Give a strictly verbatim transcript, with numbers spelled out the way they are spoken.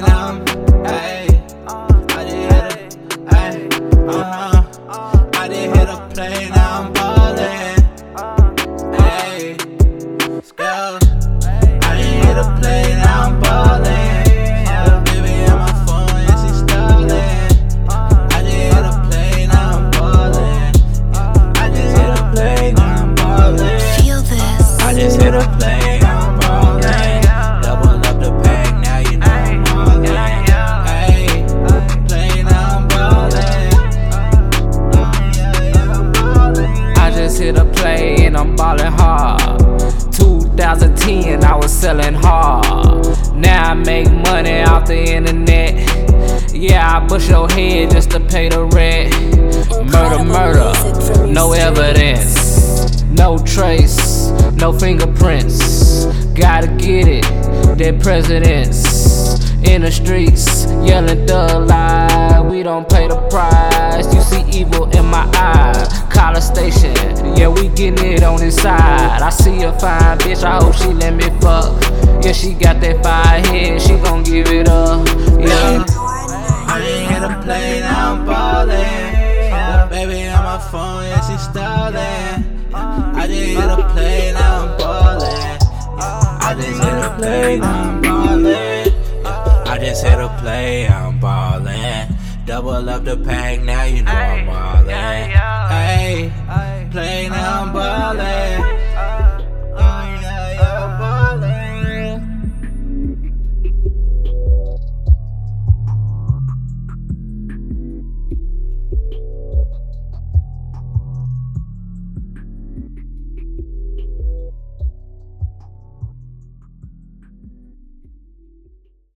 way now. Ayy, I did hit a, ayy, uh huh. I did hit a play now, I'm ballin'. Ayy, skills. I did hit a play now, I'm ballin'. Just hit a play, I'm ballin'. Double up the pack, now you know I'm ballin'. Ayy, play, now I'm ballin'. I just hit a play and I'm ballin' hard. Two thousand ten, I was sellin' hard. Now I make money off the internet. Yeah, I bust your head just to pay the rent. Murder, murder, no evidence, no trace, no fingerprints. Gotta get it, dead presidents in the streets, yelling thug lie. We don't pay the price. You see evil in my eye. Collar station, yeah, we getting it on inside. I see a fine bitch, I hope she let me fuck. Yeah, she got that fire head, she gon' give it up. Yeah, I just hit a play, now I'm ballin'. Baby on my phone, yeah, she stallin'. I just hit a play, now I'm ballin'. I just hit a play, now I'm ballin'. I just hit a play, I'm ballin'. Double up the pack, now you know I'm ballin'. Ayy, play, now I'm ballin'.